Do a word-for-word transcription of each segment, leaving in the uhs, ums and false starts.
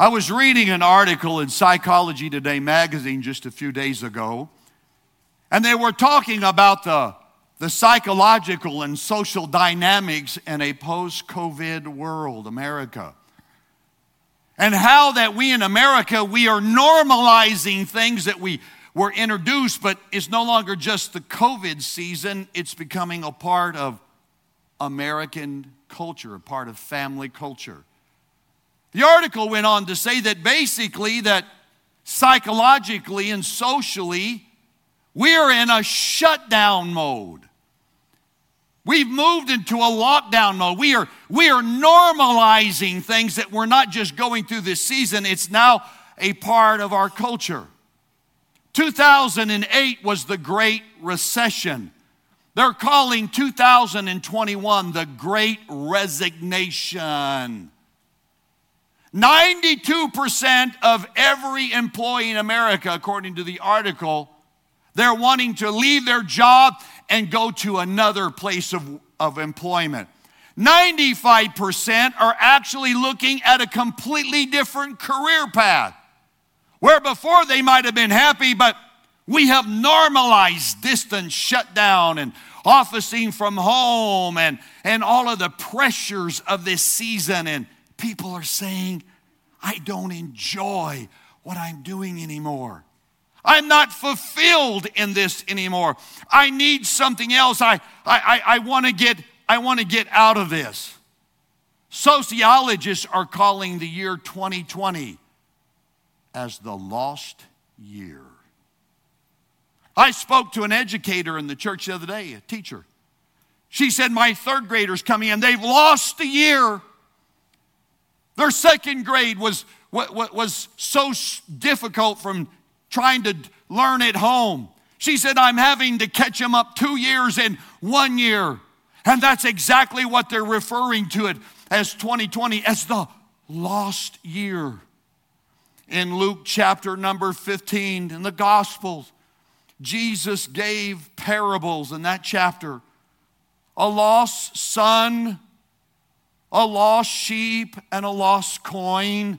I was reading an article in Psychology Today magazine just a few days ago, and they were talking about the, the psychological and social dynamics in a post-COVID world, America. And how that we in America, we are normalizing things that we were introduced, but it's no longer just the COVID season, it's becoming a part of American culture, a part of family culture. The article went on to say that basically that psychologically and socially, we're in a shutdown mode. We've moved into a lockdown mode. We are, we are normalizing things that we're not just going through this season. It's now a part of our culture. two thousand eight was the Great Recession. They're calling two thousand twenty-one the Great Resignation. ninety-two percent of every employee in America, according to the article, they're wanting to leave their job and go to another place of, of employment. ninety-five percent are actually looking at a completely different career path, where before they might have been happy, but we have normalized distance, shutdown, and officing from home, and, and all of the pressures of this season, and people are saying, I don't enjoy what I'm doing anymore. I'm not fulfilled in this anymore. I need something else. I, I, I, I want to get, I want to get out of this. Sociologists are calling the year twenty twenty as the lost year. I spoke to an educator in the church the other day, a teacher. She said, my third grader's coming in. They've lost the year. Their second grade was, was so difficult from trying to learn at home. She said, I'm having to catch them up two years in one year. And that's exactly what they're referring to it as twenty twenty, as the lost year. In Luke chapter number fifteen, in the Gospels, Jesus gave parables in that chapter. A lost son, a lost sheep, and a lost coin.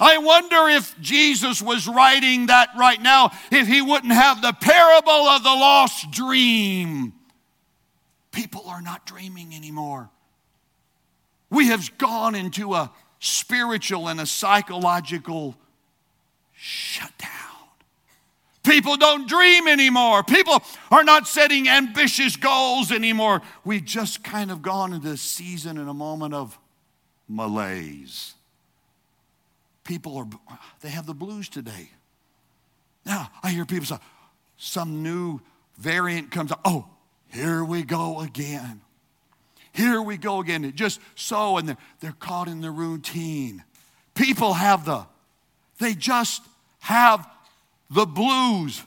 I wonder if Jesus was writing that right now, if he wouldn't have the parable of the lost dream. People are not dreaming anymore. We have gone into a spiritual and a psychological shutdown. People don't dream anymore. People are not setting ambitious goals anymore. We've just kind of gone into this season in a moment of malaise. People are, they have the blues today. Now, I hear people say, some new variant comes out. Oh, here we go again. Here we go again. It just so, and they're, they're caught in the routine. People have the, they just have the blues.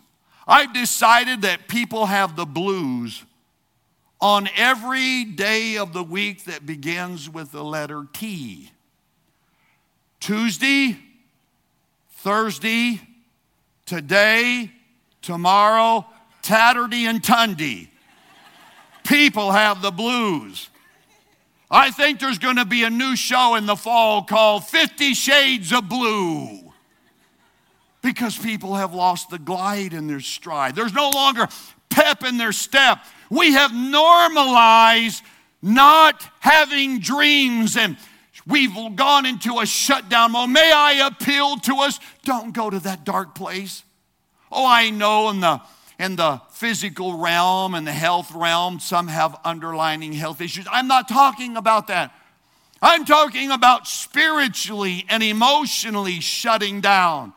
I've decided that people have the blues on every day of the week that begins with the letter T. Tuesday, Thursday, today, tomorrow, Tatterday, and Tunday. People have the blues. I think there's going to be a new show in the fall called Fifty Shades of Blue, because people have lost the glide in their stride. There's no longer pep in their step. We have normalized not having dreams, and we've gone into a shutdown mode. May I appeal to us? Don't go to that dark place. Oh, I know in the, in the physical realm and the health realm, some have underlying health issues. I'm not talking about that. I'm talking about spiritually and emotionally shutting down.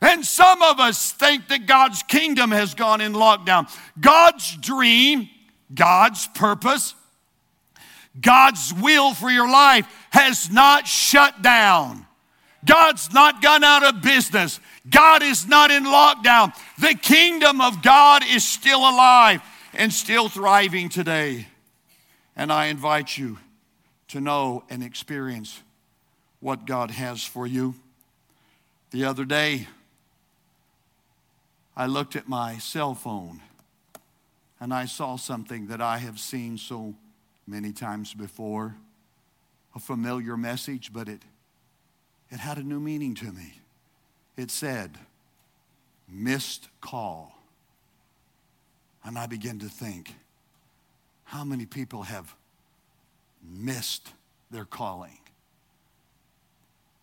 And some of us think that God's kingdom has gone in lockdown. God's dream, God's purpose, God's will for your life has not shut down. God's not gone out of business. God is not in lockdown. The kingdom of God is still alive and still thriving today. And I invite you to know and experience what God has for you. The other day, I looked at my cell phone and I saw something that I have seen so many times before. A familiar message, but it, it It had a new meaning to me. It said, missed call. And I began to think, how many people have missed their calling?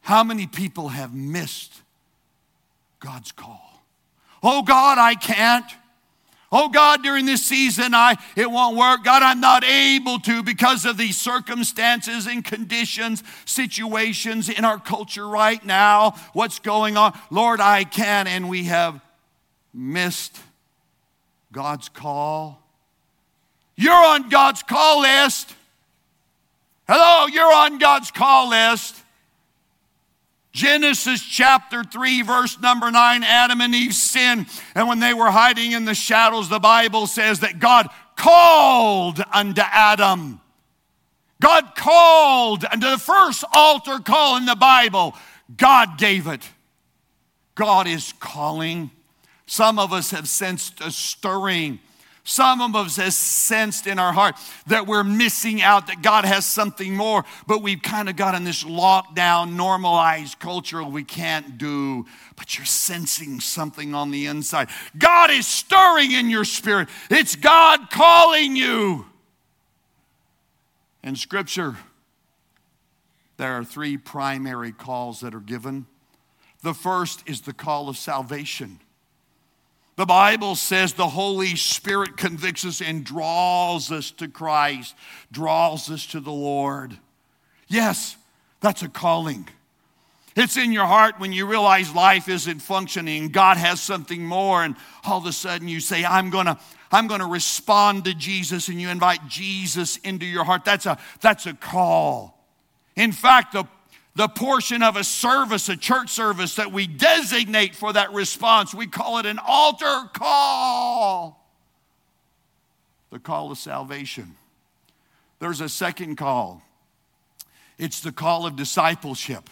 How many people have missed God's call? Oh God, I can't. Oh God, during this season, I it won't work. God, I'm not able to because of these circumstances and conditions, situations in our culture right now. What's going on? Lord, I can. And we have missed God's call. You're on God's call list. Hello, you're on God's call list. Genesis chapter three, verse number nine, Adam and Eve sinned. And when they were hiding in the shadows, the Bible says that God called unto Adam. God called unto the first altar call in the Bible. God gave it. God is calling. Some of us have sensed a stirring. Some of us have sensed in our heart that we're missing out, that God has something more, but we've kind of got in this lockdown, normalized culture we can't do, but you're sensing something on the inside. God is stirring in your spirit. It's God calling you. In Scripture, there are three primary calls that are given. The first is the call of salvation. The Bible says the Holy Spirit convicts us and draws us to Christ, draws us to the Lord. Yes, that's a calling. It's in your heart when you realize life isn't functioning, God has something more, and all of a sudden you say, I'm going to I'm going to respond to Jesus, and you invite Jesus into your heart. That's a that's a call. In fact, the The portion of a service, a church service that we designate for that response, we call it an altar call. The call of salvation. There's a second call. It's the call of discipleship.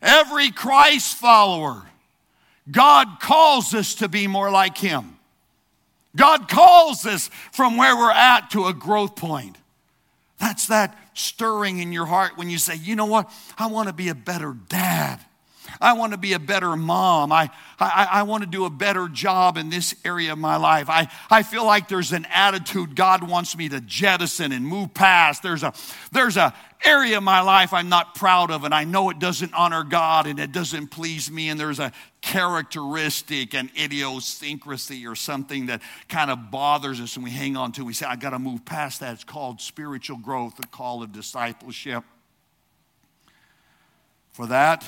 Every Christ follower, God calls us to be more like Him. God calls us from where we're at to a growth point. That's that stirring in your heart when you say, you know what, I want to be a better dad. I want to be a better mom. I, I, I want to do a better job in this area of my life. I, I feel like there's an attitude God wants me to jettison and move past. There's a there's a area of my life I'm not proud of, and I know it doesn't honor God, and it doesn't please me, and there's a characteristic, an idiosyncrasy or something that kind of bothers us, and we hang on to. We say, I got to move past that. It's called spiritual growth, the call of discipleship. For that,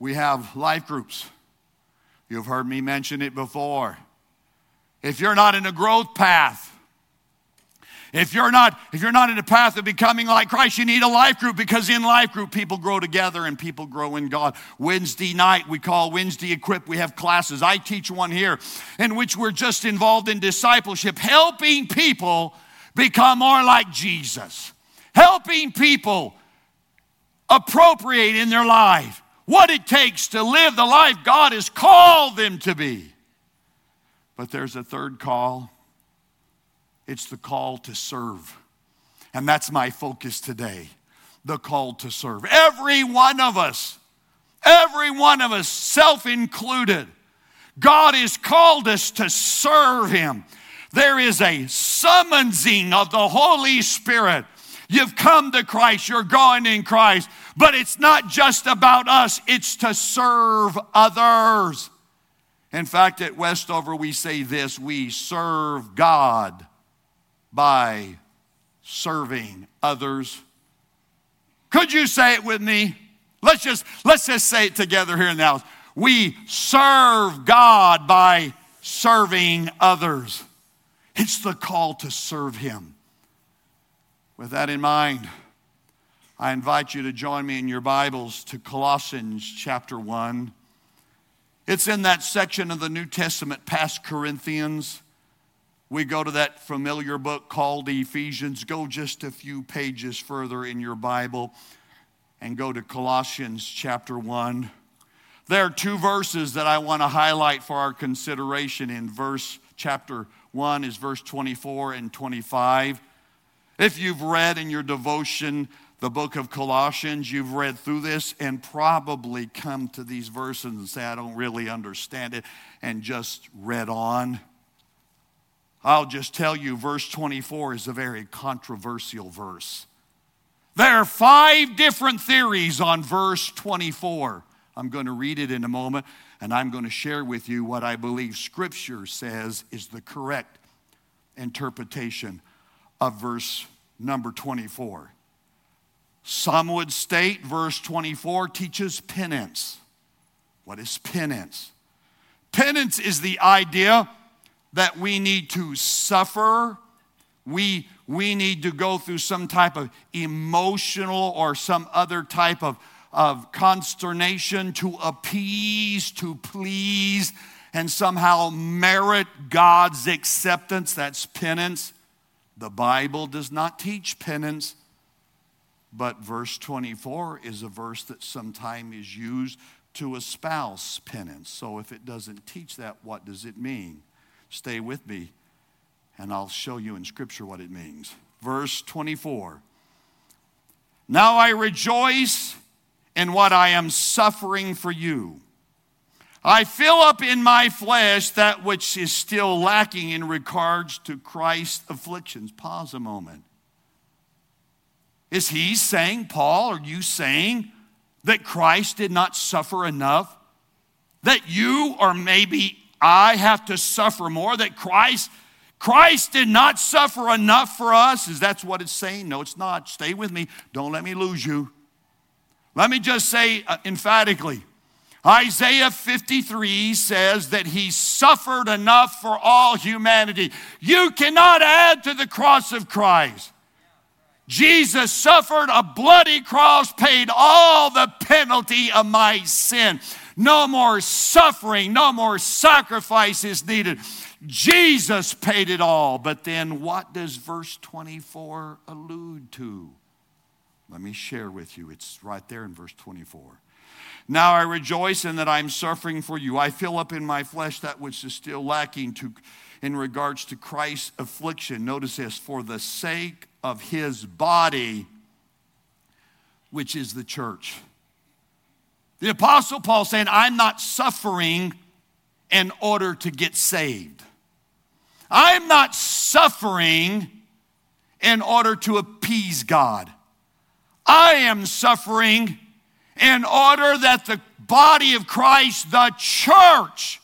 we have life groups. You've heard me mention it before. If you're not in a growth path, if you're not, if you're not in a path of becoming like Christ, you need a life group, because in life group, people grow together and people grow in God. Wednesday night, we call Wednesday Equip. We have classes. I teach one here in which we're just involved in discipleship, helping people become more like Jesus, helping people appropriate in their life what it takes to live the life God has called them to be. But there's a third call. It's the call to serve. And that's my focus today, the call to serve. Every one of us, every one of us, self-included, God has called us to serve Him. There is a summoning of the Holy Spirit. You've come to Christ, you're going in Christ. But it's not just about us, it's to serve others. In fact, at Westover, we say this: we serve God by serving others. Could you say it with me? Let's just, let's just say it together here in the house. We serve God by serving others. It's the call to serve Him. With that in mind, I invite you to join me in your Bibles to Colossians chapter one. It's in that section of the New Testament past Corinthians. We go to that familiar book called Ephesians. Go just a few pages further in your Bible and go to Colossians chapter one. There are two verses that I want to highlight for our consideration. In verse chapter one is verse twenty-four and twenty-five. If you've read in your devotion the book of Colossians, you've read through this and probably come to these verses and say, I don't really understand it, and just read on. I'll just tell you, verse twenty-four is a very controversial verse. There are five different theories on verse twenty-four. I'm going to read it in a moment, and I'm going to share with you what I believe Scripture says is the correct interpretation of verse number twenty-four. Some would state verse twenty-four teaches penance. What is penance? Penance is the idea that we need to suffer. We, we need to go through some type of emotional or some other type of, of consternation to appease, to please, and somehow merit God's acceptance. That's penance. The Bible does not teach penance. But verse twenty-four is a verse that sometimes is used to espouse penance. So if it doesn't teach that, what does it mean? Stay with me, and I'll show you in Scripture what it means. Verse twenty-four. Now I rejoice in what I am suffering for you. I fill up in my flesh that which is still lacking in regards to Christ's afflictions. Pause a moment. Is he saying, Paul, are you saying that Christ did not suffer enough? That you or maybe I have to suffer more? That Christ, Christ did not suffer enough for us? Is that what it's saying? No, it's not. Stay with me. Don't let me lose you. Let me just say emphatically, Isaiah fifty-three says that he suffered enough for all humanity. You cannot add to the cross of Christ. Jesus suffered a bloody cross, paid all the penalty of my sin. No more suffering, no more sacrifices needed. Jesus paid it all. But then what does verse twenty-four allude to? Let me share with you. It's right there in verse twenty-four. Now I rejoice in that I am suffering for you. I fill up in my flesh that which is still lacking to, in regards to Christ's affliction. Notice this, for the sake of his body, which is the church. The Apostle Paul saying, I'm not suffering in order to get saved. I'm not suffering in order to appease God. I am suffering in order that the body of Christ, the church,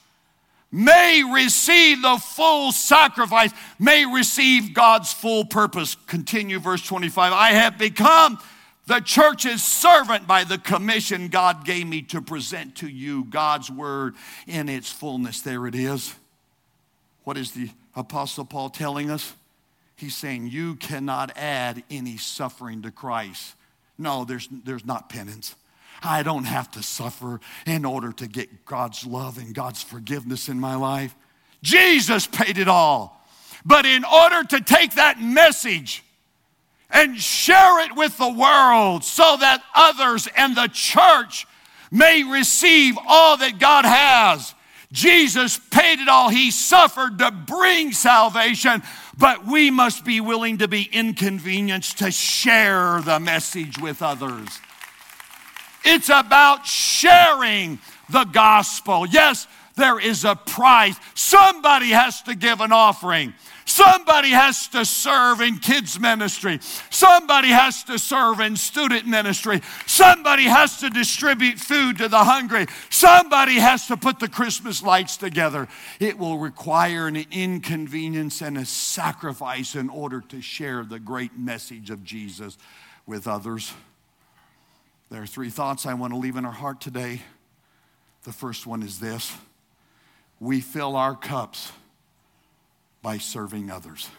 may receive the full sacrifice, may receive God's full purpose. Continue verse twenty-five. I have become the church's servant by the commission God gave me to present to you God's word in its fullness. There it is. What is the Apostle Paul telling us? He's saying you cannot add any suffering to Christ. No, there's, there's not penance. I don't have to suffer in order to get God's love and God's forgiveness in my life. Jesus paid it all. But in order to take that message and share it with the world so that others and the church may receive all that God has, Jesus paid it all. He suffered to bring salvation, but we must be willing to be inconvenienced to share the message with others. It's about sharing the gospel. Yes, there is a price. Somebody has to give an offering. Somebody has to serve in kids' ministry. Somebody has to serve in student ministry. Somebody has to distribute food to the hungry. Somebody has to put the Christmas lights together. It will require an inconvenience and a sacrifice in order to share the great message of Jesus with others. There are three thoughts I want to leave in our heart today. The first one is this. We fill our cups by serving others.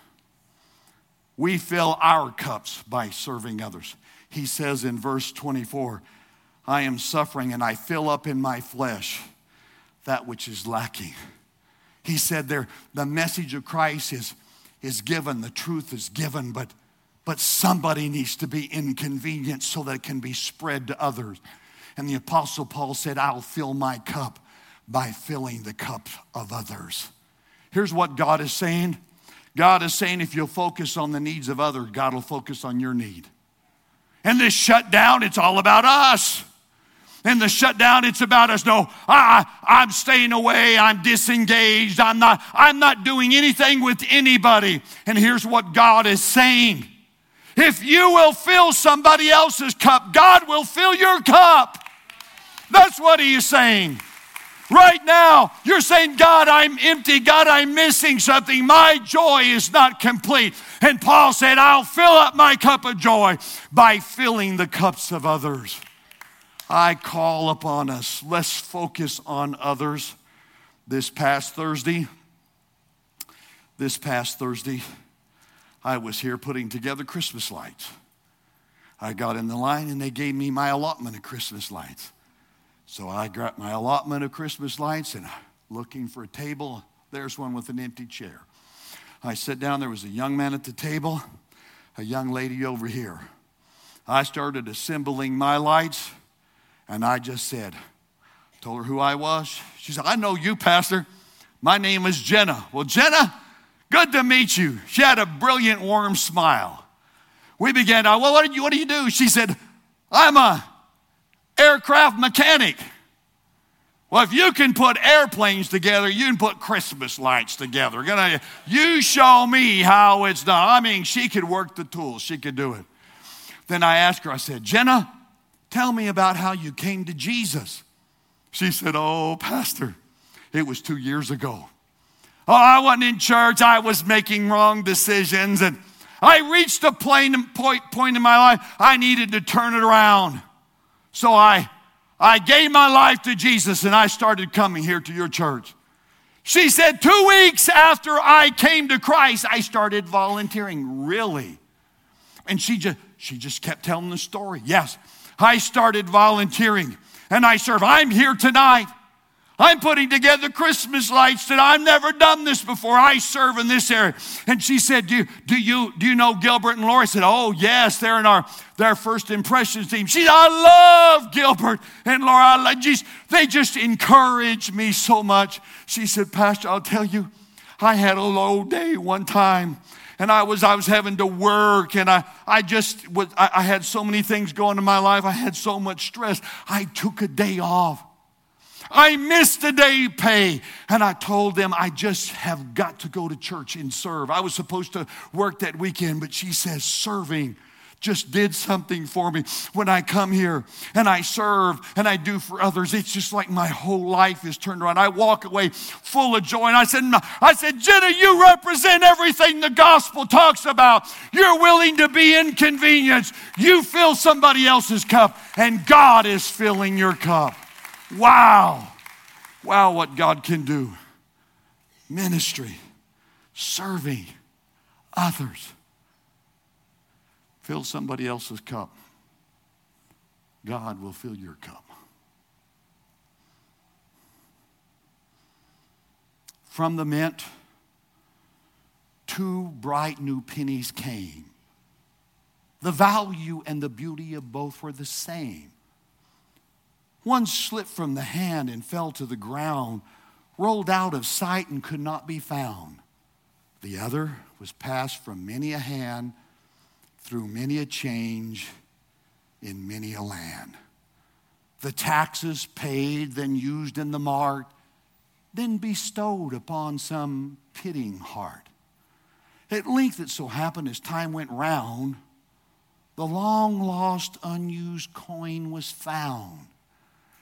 We fill our cups by serving others. He says in verse twenty-four, I am suffering and I fill up in my flesh that which is lacking. He said there, the message of Christ is, is given, the truth is given, but But somebody needs to be inconvenienced so that it can be spread to others. And the Apostle Paul said, I'll fill my cup by filling the cup of others. Here's what God is saying. God is saying if you'll focus on the needs of others, God will focus on your need. And this shutdown, it's all about us. And the shutdown, it's about us. No, I, I, I'm staying away. I'm disengaged. I'm not, I'm not doing anything with anybody. And here's what God is saying. If you will fill somebody else's cup, God will fill your cup. That's what he is saying. Right now, you're saying, God, I'm empty. God, I'm missing something. My joy is not complete. And Paul said, I'll fill up my cup of joy by filling the cups of others. I call upon us. Let's focus on others. This past Thursday, this past Thursday, I was here putting together Christmas lights. I got in the line and they gave me my allotment of Christmas lights. So I got my allotment of Christmas lights and looking for a table. There's one with an empty chair. I sat down. There was a young man at the table, a young lady over here. I started assembling my lights, and I just said, told her who I was. She said, I know you, Pastor. My name is Jenna. Well, Jenna, good to meet you. She had a brilliant, warm smile. We began, well, what do you, what do you do? She said, I'm a aircraft mechanic. Well, if you can put airplanes together, you can put Christmas lights together. Gonna, you show me how it's done. I mean, she could work the tools. She could do it. Then I asked her, I said, Jenna, tell me about how you came to Jesus. She said, oh, Pastor, it was two years ago. Oh, I wasn't in church. I was making wrong decisions. And I reached a point in my life. I needed to turn it around. So I, I gave my life to Jesus and I started coming here to your church. She said, two weeks after I came to Christ, I started volunteering. Really? And she just, she just kept telling the story. Yes, I started volunteering and I serve. I'm here tonight. I'm putting together Christmas lights that I've never done this before. I serve in this area. And she said, do you, do you, do you know Gilbert and Lori? I said, oh, yes, they're in our their first impressions team. She said, I love Gilbert and Lori. I love Jesus. They just encourage me so much. She said, Pastor, I'll tell you, I had a low day one time. And I was I was having to work, and I, I just was I, I had so many things going in my life. I had so much stress. I took a day off. I missed a day pay. And I told them I just have got to go to church and serve. I was supposed to work that weekend, but she says serving just did something for me. When I come here and I serve and I do for others, it's just like my whole life is turned around. I walk away full of joy. And I said, I said, Jenna, you represent everything the gospel talks about. You're willing to be inconvenienced. You fill somebody else's cup and God is filling your cup. Wow. Wow, what God can do. Ministry, serving others. Fill somebody else's cup. God will fill your cup. From the mint, two bright new pennies came. The value and the beauty of both were the same. One slipped from the hand and fell to the ground, rolled out of sight and could not be found. The other was passed from many a hand, through many a change in many a land. The taxes paid, then used in the mart, then bestowed upon some pitying heart. At length it so happened as time went round, the long lost unused coin was found.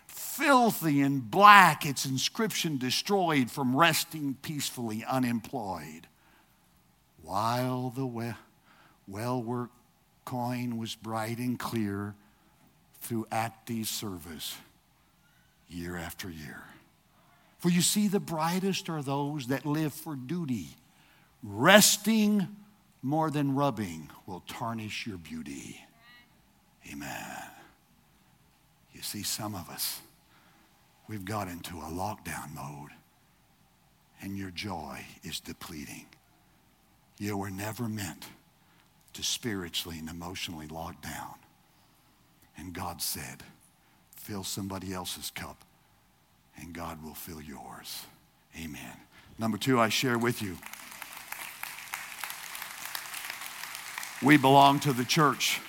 Filthy and black, its inscription destroyed from resting peacefully unemployed. While the we- well-worked coin was bright and clear through active service year after year. For you see, the brightest are those that live for duty. Resting more than rubbing will tarnish your beauty. Amen. You see, some of us, we've got into a lockdown mode and your joy is depleting. You were never meant to spiritually and emotionally locked down. And God said, fill somebody else's cup and God will fill yours. Amen. Number two, I share with you. We belong to the church.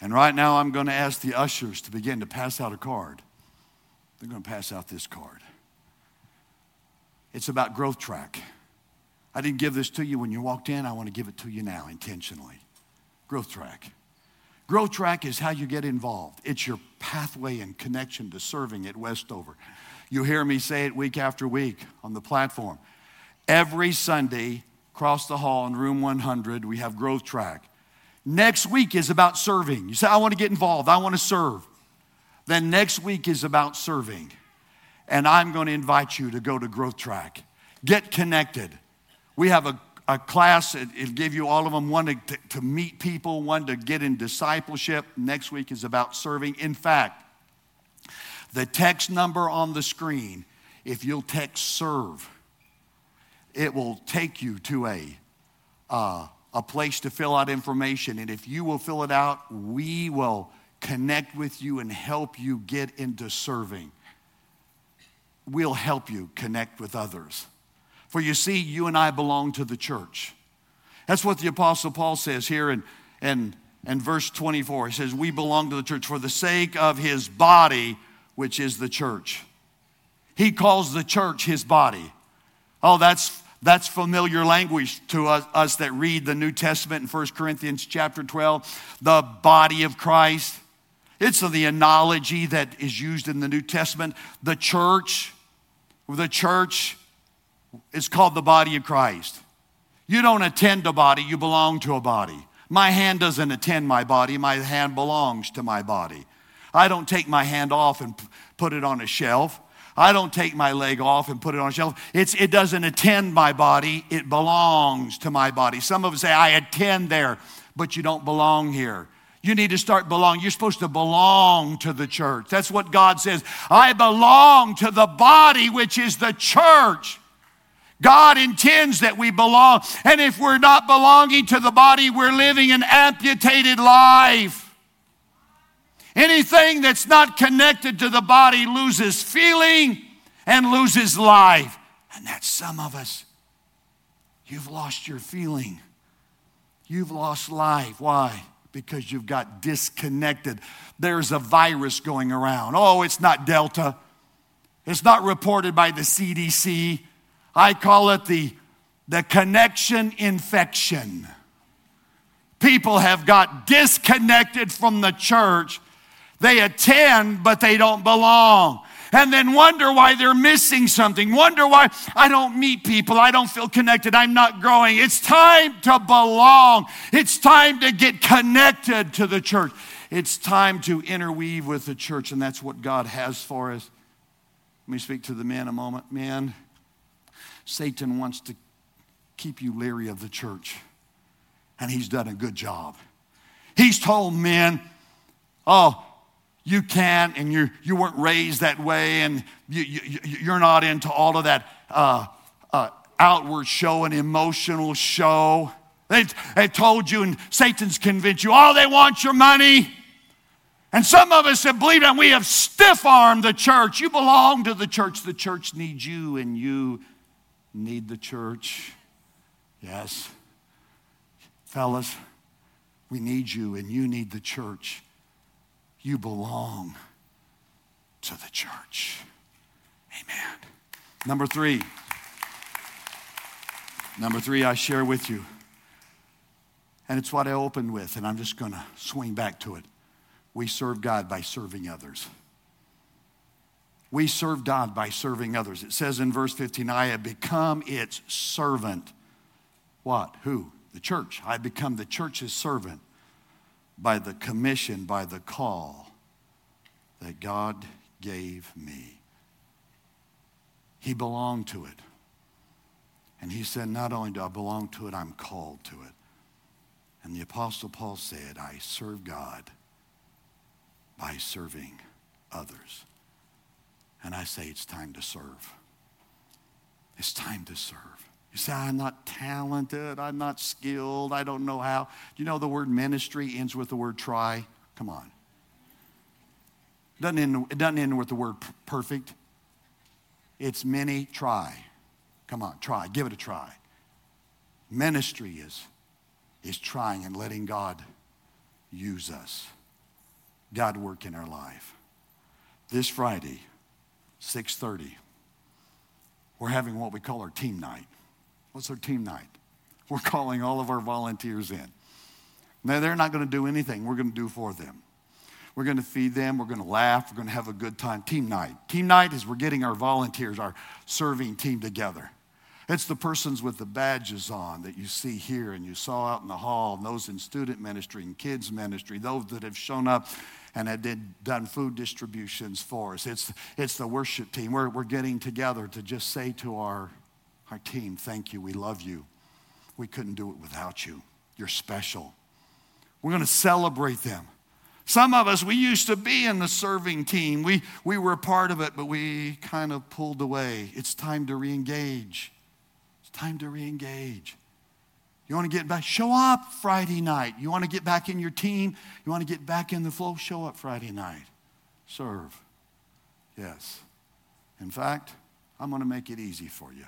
And right now I'm going to ask the ushers to begin to pass out a card. They're going to pass out this card. It's about Growth Track. I didn't give this to you when you walked in. I want to give it to you now intentionally. Growth Track. Growth Track is how you get involved. It's your pathway and connection to serving at Westover. You hear me say it week after week on the platform. Every Sunday, across the hall in room one hundred, we have Growth Track. Next week is about serving. You say, I want to get involved. I want to serve. Then next week is about serving. And I'm going to invite you to go to Growth Track. Get connected. We have a A class, it'll give you all of them, one to, to meet people, one to get in discipleship. Next week is about serving. In fact, the text number on the screen, if you'll text SERVE, it will take you to a, uh, a place to fill out information. And if you will fill it out, we will connect with you and help you get into serving. We'll help you connect with others. For you see, you and I belong to the church. That's what the Apostle Paul says here in, in, in verse twenty-four. He says, we belong to the church for the sake of his body, which is the church. He calls the church his body. Oh, that's, that's familiar language to us, us that read the New Testament in First Corinthians chapter twelve, the body of Christ. It's the analogy that is used in the New Testament. The church, the church it's called the body of Christ. You don't attend a body, you belong to a body. My hand doesn't attend my body, my hand belongs to my body. I don't take my hand off and put it on a shelf. I don't take my leg off and put it on a shelf. It's, it doesn't attend my body, it belongs to my body. Some of us say, I attend there, but you don't belong here. You need to start belonging. You're supposed to belong to the church. That's what God says. I belong to the body, which is the church. God intends that we belong. And if we're not belonging to the body, we're living an amputated life. Anything that's not connected to the body loses feeling and loses life. And that's some of us. You've lost your feeling. You've lost life. Why? Because you've got disconnected. There's a virus going around. Oh, it's not Delta. It's not reported by the C D C. I call it the, the connection infection. People have got disconnected from the church. They attend, but they don't belong. And then wonder why they're missing something. Wonder why I don't meet people. I don't feel connected. I'm not growing. It's time to belong. It's time to get connected to the church. It's time to interweave with the church, and that's what God has for us. Let me speak to the men a moment. Men. Satan wants to keep you leery of the church, and he's done a good job. He's told men, oh, you can't, and you you weren't raised that way, and you, you, you're not into all of that uh, uh, outward show and emotional show. They, they told you, and Satan's convinced you, oh, they want your money. And some of us have believed, and we have stiff-armed the church. You belong to the church. The church needs you, and you need the church. Yes. Fellas, we need you and you need the church. You belong to the church. Amen. Number three. Number three I share with you. And it's what I opened with, and I'm just going to swing back to it. We serve God by serving others. We serve God by serving others. It says in verse fifteen, I have become its servant. What? Who? The church. I become the church's servant by the commission, by the call that God gave me. He belonged to it. And he said, not only do I belong to it, I'm called to it. And the Apostle Paul said, I serve God by serving others. And I say, it's time to serve. It's time to serve. You say, I'm not talented. I'm not skilled. I don't know how. You know the word ministry ends with the word try? Come on. It doesn't end, it doesn't end with the word perfect. It's many try. Come on, try. Give it a try. Ministry is, is trying and letting God use us. God work in our life. This Friday, six thirty, we're having what we call our team night. What's our team night? We're calling all of our volunteers in. Now, they're not going to do anything we're going to do for them. We're going to feed them. We're going to laugh. We're going to have a good time. Team night. Team night is we're getting our volunteers, our serving team together. It's the persons with the badges on that you see here and you saw out in the hall, and those in student ministry and kids ministry, those that have shown up and have did, done food distributions for us. It's, it's the worship team. We're, we're getting together to just say to our, our team, thank you, we love you. We couldn't do it without you. You're special. We're going to celebrate them. Some of us, we used to be in the serving team. We, we were a part of it, but we kind of pulled away. It's time to reengage. It's time to reengage. You want to get back? Show up Friday night. You want to get back in your team? You want to get back in the flow? Show up Friday night. Serve. Yes. In fact, I'm going to make it easy for you. You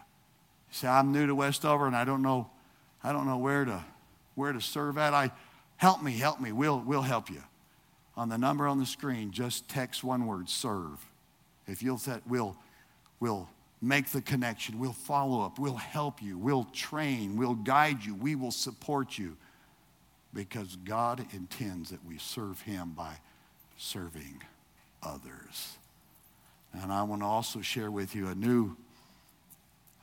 say, I'm new to Westover, and I don't know, I don't know where to, where to serve at. I help me, help me. We'll, we'll help you. On the number on the screen, just text one word, serve. If you'll, set, we'll, we'll make the connection, we'll follow up, we'll help you, we'll train, we'll guide you, we will support you, because God intends that we serve him by serving others. And I want to also share with you a new,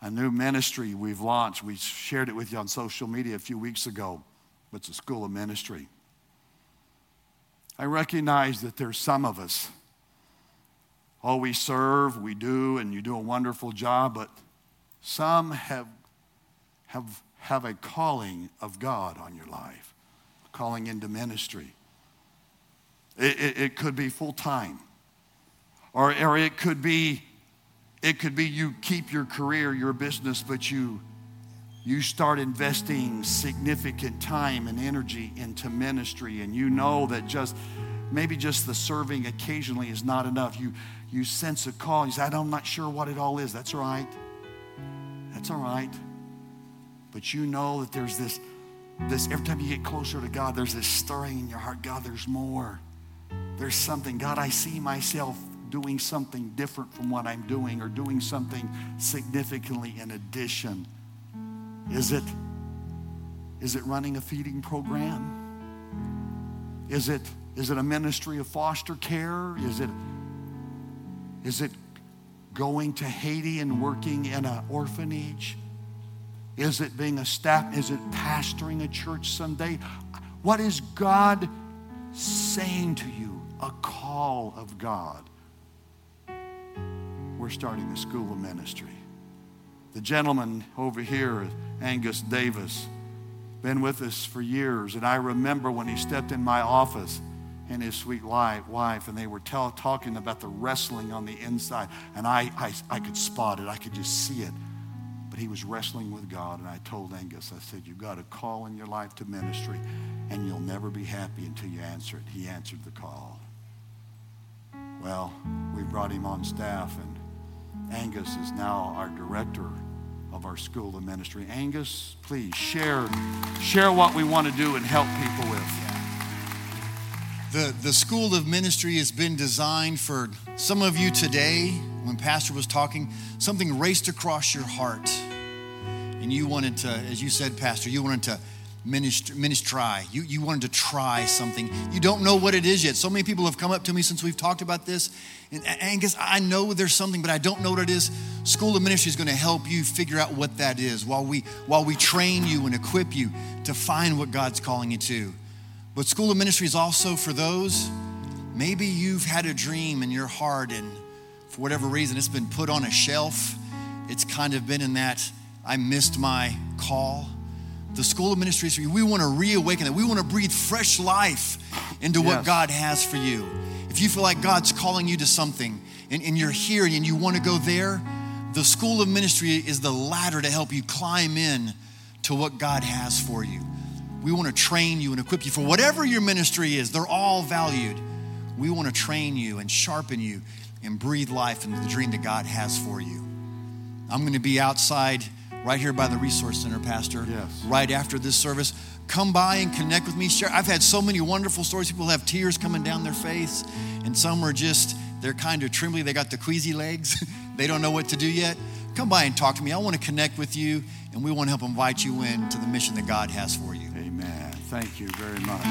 a new ministry we've launched. We shared it with you on social media a few weeks ago. It's the School of Ministry. I recognize that there's some of us, oh, we serve, we do, and you do a wonderful job, but some have, have, have a calling of God on your life, a calling into ministry. It, it, it could be full-time, or, or it could be, it could be you keep your career, your business, but you You start investing significant time and energy into ministry, and you know that just maybe just the serving occasionally is not enough. You you sense a call. You say, I'm not sure what it all is. That's all right. That's all right. But you know that there's this, this every time you get closer to God, there's this stirring in your heart. God, there's more. There's something. God, I see myself doing something different from what I'm doing, or doing something significantly in addition. Is it, is it running a feeding program? Is it, is it a ministry of foster care? Is it, is it going to Haiti and working in an orphanage? Is it being a staff? Is it pastoring a church someday? What is God saying to you? A call of God. We're starting a School of Ministry. The gentleman over here, Angus Davis, been with us for years. And I remember when he stepped in my office and his sweet wife, and they were tell, talking about the wrestling on the inside. And I, I, I could spot it. I could just see it. But he was wrestling with God. And I told Angus, I said, you've got a call in your life to ministry, and you'll never be happy until you answer it. He answered the call. Well, we brought him on staff, and Angus is now our director of our School of Ministry. Angus, please share share what we want to do and help people with. The, the School of Ministry has been designed for some of you today. When Pastor was talking, something raced across your heart. And you wanted to, as you said, Pastor, you wanted to minister, ministry. You, you wanted to try something. You don't know what it is yet. So many people have come up to me since we've talked about this. And Angus, I know there's something, but I don't know what it is. School of Ministry is going to help you figure out what that is while we while we train you and equip you to find what God's calling you to. But School of Ministry is also for those, maybe you've had a dream in your heart, and for whatever reason, it's been put on a shelf. It's kind of been in that, I missed my call. The School of Ministry is for you. We want to reawaken that. We want to breathe fresh life into yes. what God has for you. If you feel like God's calling you to something, and, and you're here and you want to go there, the School of Ministry is the ladder to help you climb in to what God has for you. We want to train you and equip you for whatever your ministry is. They're all valued. We want to train you and sharpen you and breathe life into the dream that God has for you. I'm going to be outside right here by the Resource Center, Pastor, yes. right after this service. come by and connect with me. Share. I've had so many wonderful stories. People have tears coming down their face, and some are just, they're kind of trembly. They got the queasy legs. They don't know what to do yet. Come by and talk to me. I want to connect with you, and we want to help invite you in to the mission that God has for you. Amen. Thank you very much.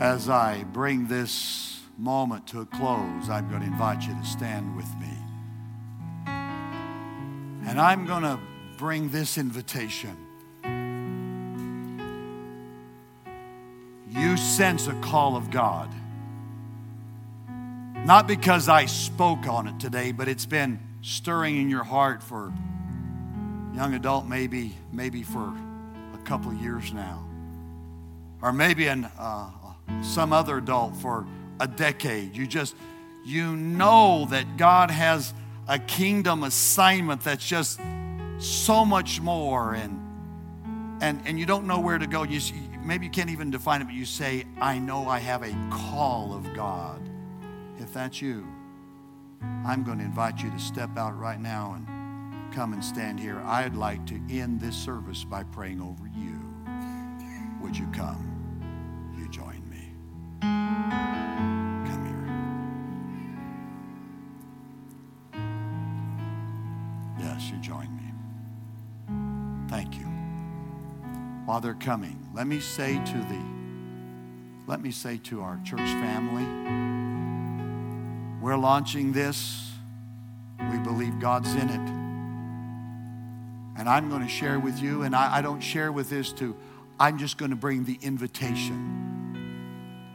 As I bring this moment to a close, I'm going to invite you to stand with me. And I'm going to bring this invitation. You sense a call of God. Not because I spoke on it today, but it's been stirring in your heart for young adult, maybe, maybe for a couple of years now. Or maybe in uh, some other adult for a decade. You just, you know that God has a kingdom assignment that's just so much more, and and and you don't know where to go. You see, maybe you can't even define it, but you say, I know I have a call of God. If that's you, I'm going to invite you to step out right now and come and stand here. I'd like to end this service by praying over you. Would you come? You join me. Come here. Yes, you join me. Thank you. While they're coming, let me say to the, let me say to our church family, we're launching this. We believe God's in it. And I'm going to share with you, and I, I don't share with this to, I'm just going to bring the invitation.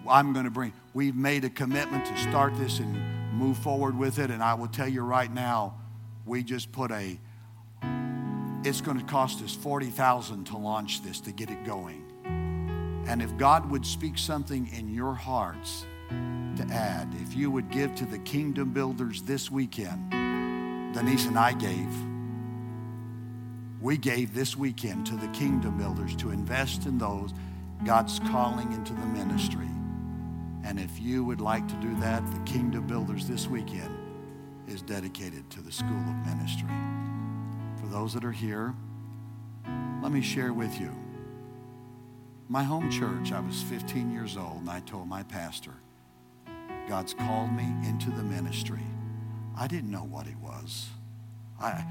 I'm going to bring, we've made a commitment to start this and move forward with it, and I will tell you right now, we just put a, it's going to cost us forty thousand dollars to launch this, to get it going. And if God would speak something in your hearts to add, if you would give to the Kingdom Builders this weekend, Denise and I gave. We gave this weekend to the Kingdom Builders to invest in those God's calling into the ministry. And if you would like to do that, the Kingdom Builders this weekend is dedicated to the School of Ministry. For those that are here, let me share with you. My home church, I was fifteen years old, and I told my pastor, God's called me into the ministry. I didn't know what it was. I,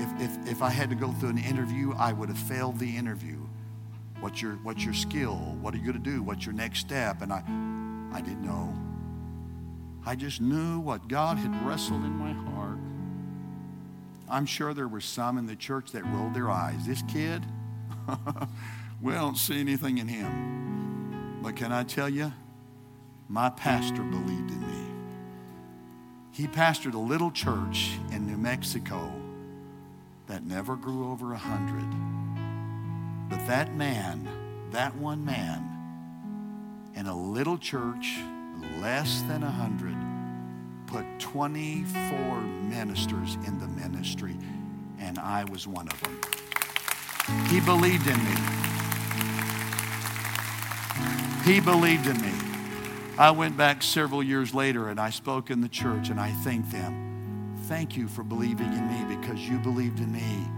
if, if, if I had to go through an interview, I would have failed the interview. What's your, what's your skill? What are you going to do? What's your next step? And I, I didn't know. I just knew what God had wrestled in my heart. I'm sure there were some in the church that rolled their eyes. This kid, we don't see anything in him. But can I tell you, my pastor believed in me. He pastored a little church in New Mexico that never grew over a hundred. But that man, that one man, in a little church less than a hundred, put twenty-four ministers in the ministry, and I was one of them. He believed in me. He believed in me. I went back several years later, and I spoke in the church, and I thanked them. Thank you for believing in me, because you believed in me.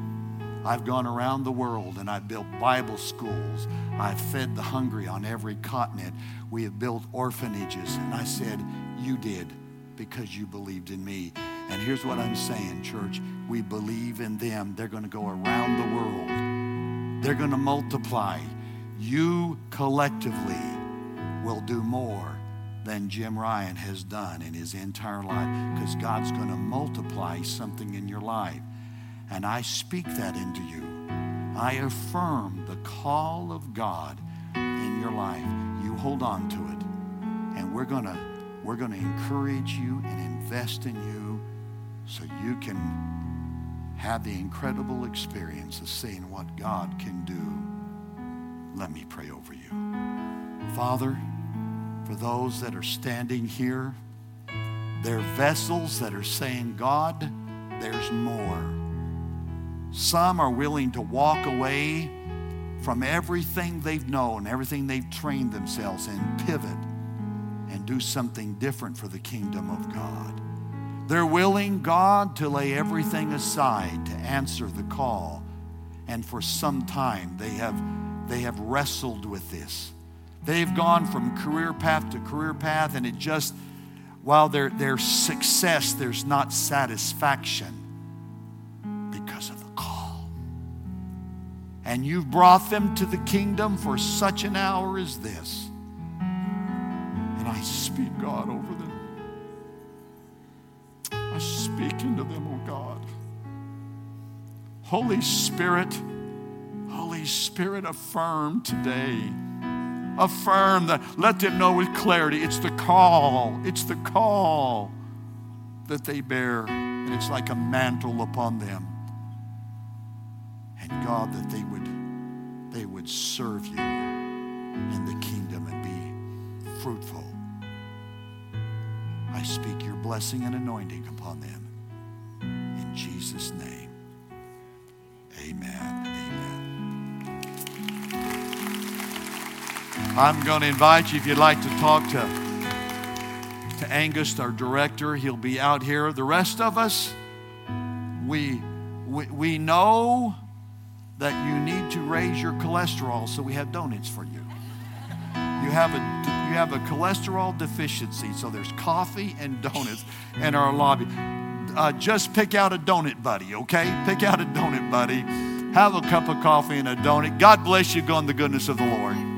I've gone around the world, and I've built Bible schools. I've fed the hungry on every continent. We have built orphanages. And I said, you did, because you believed in me. And here's what I'm saying, church. We believe in them. They're going to go around the world. They're going to multiply. You collectively will do more than Jim Ryan has done in his entire life, because God's going to multiply something in your life. And I speak that into you. I affirm the call of God in your life. You hold on to it. And we're going to we're going to encourage you and invest in you so you can have the incredible experience of seeing what God can do. Let me pray over you. Father, for those that are standing here, they're vessels that are saying, God, there's more. Some are willing to walk away from everything they've known, everything they've trained themselves in, pivot and do something different for the kingdom of God. They're willing, God, to lay everything aside to answer the call. And for some time, they have, they have wrestled with this. They've gone from career path to career path, and it just, while there, there's success, there's not satisfaction because of the call. And you've brought them to the kingdom for such an hour as this. And I speak, God, over them. I speak into them, oh God. Holy Spirit, Holy Spirit, affirm today. Affirm that. Let them know with clarity. It's the call. It's the call that they bear. And it's like a mantle upon them. And God, that they would, they would serve you in the kingdom and be fruitful. I speak your blessing and anointing upon them. In Jesus' name. Amen. Amen. I'm going to invite you, if you'd like to talk to, to Angus, our director. He'll be out here. The rest of us, we, we, we know that you need to raise your cholesterol, so we have donuts for you. You have a You have a cholesterol deficiency, so there's coffee and donuts in our lobby. Uh, just pick out a donut buddy, okay? Pick out a donut buddy. Have a cup of coffee and a donut. God bless you. Go in the goodness of the Lord.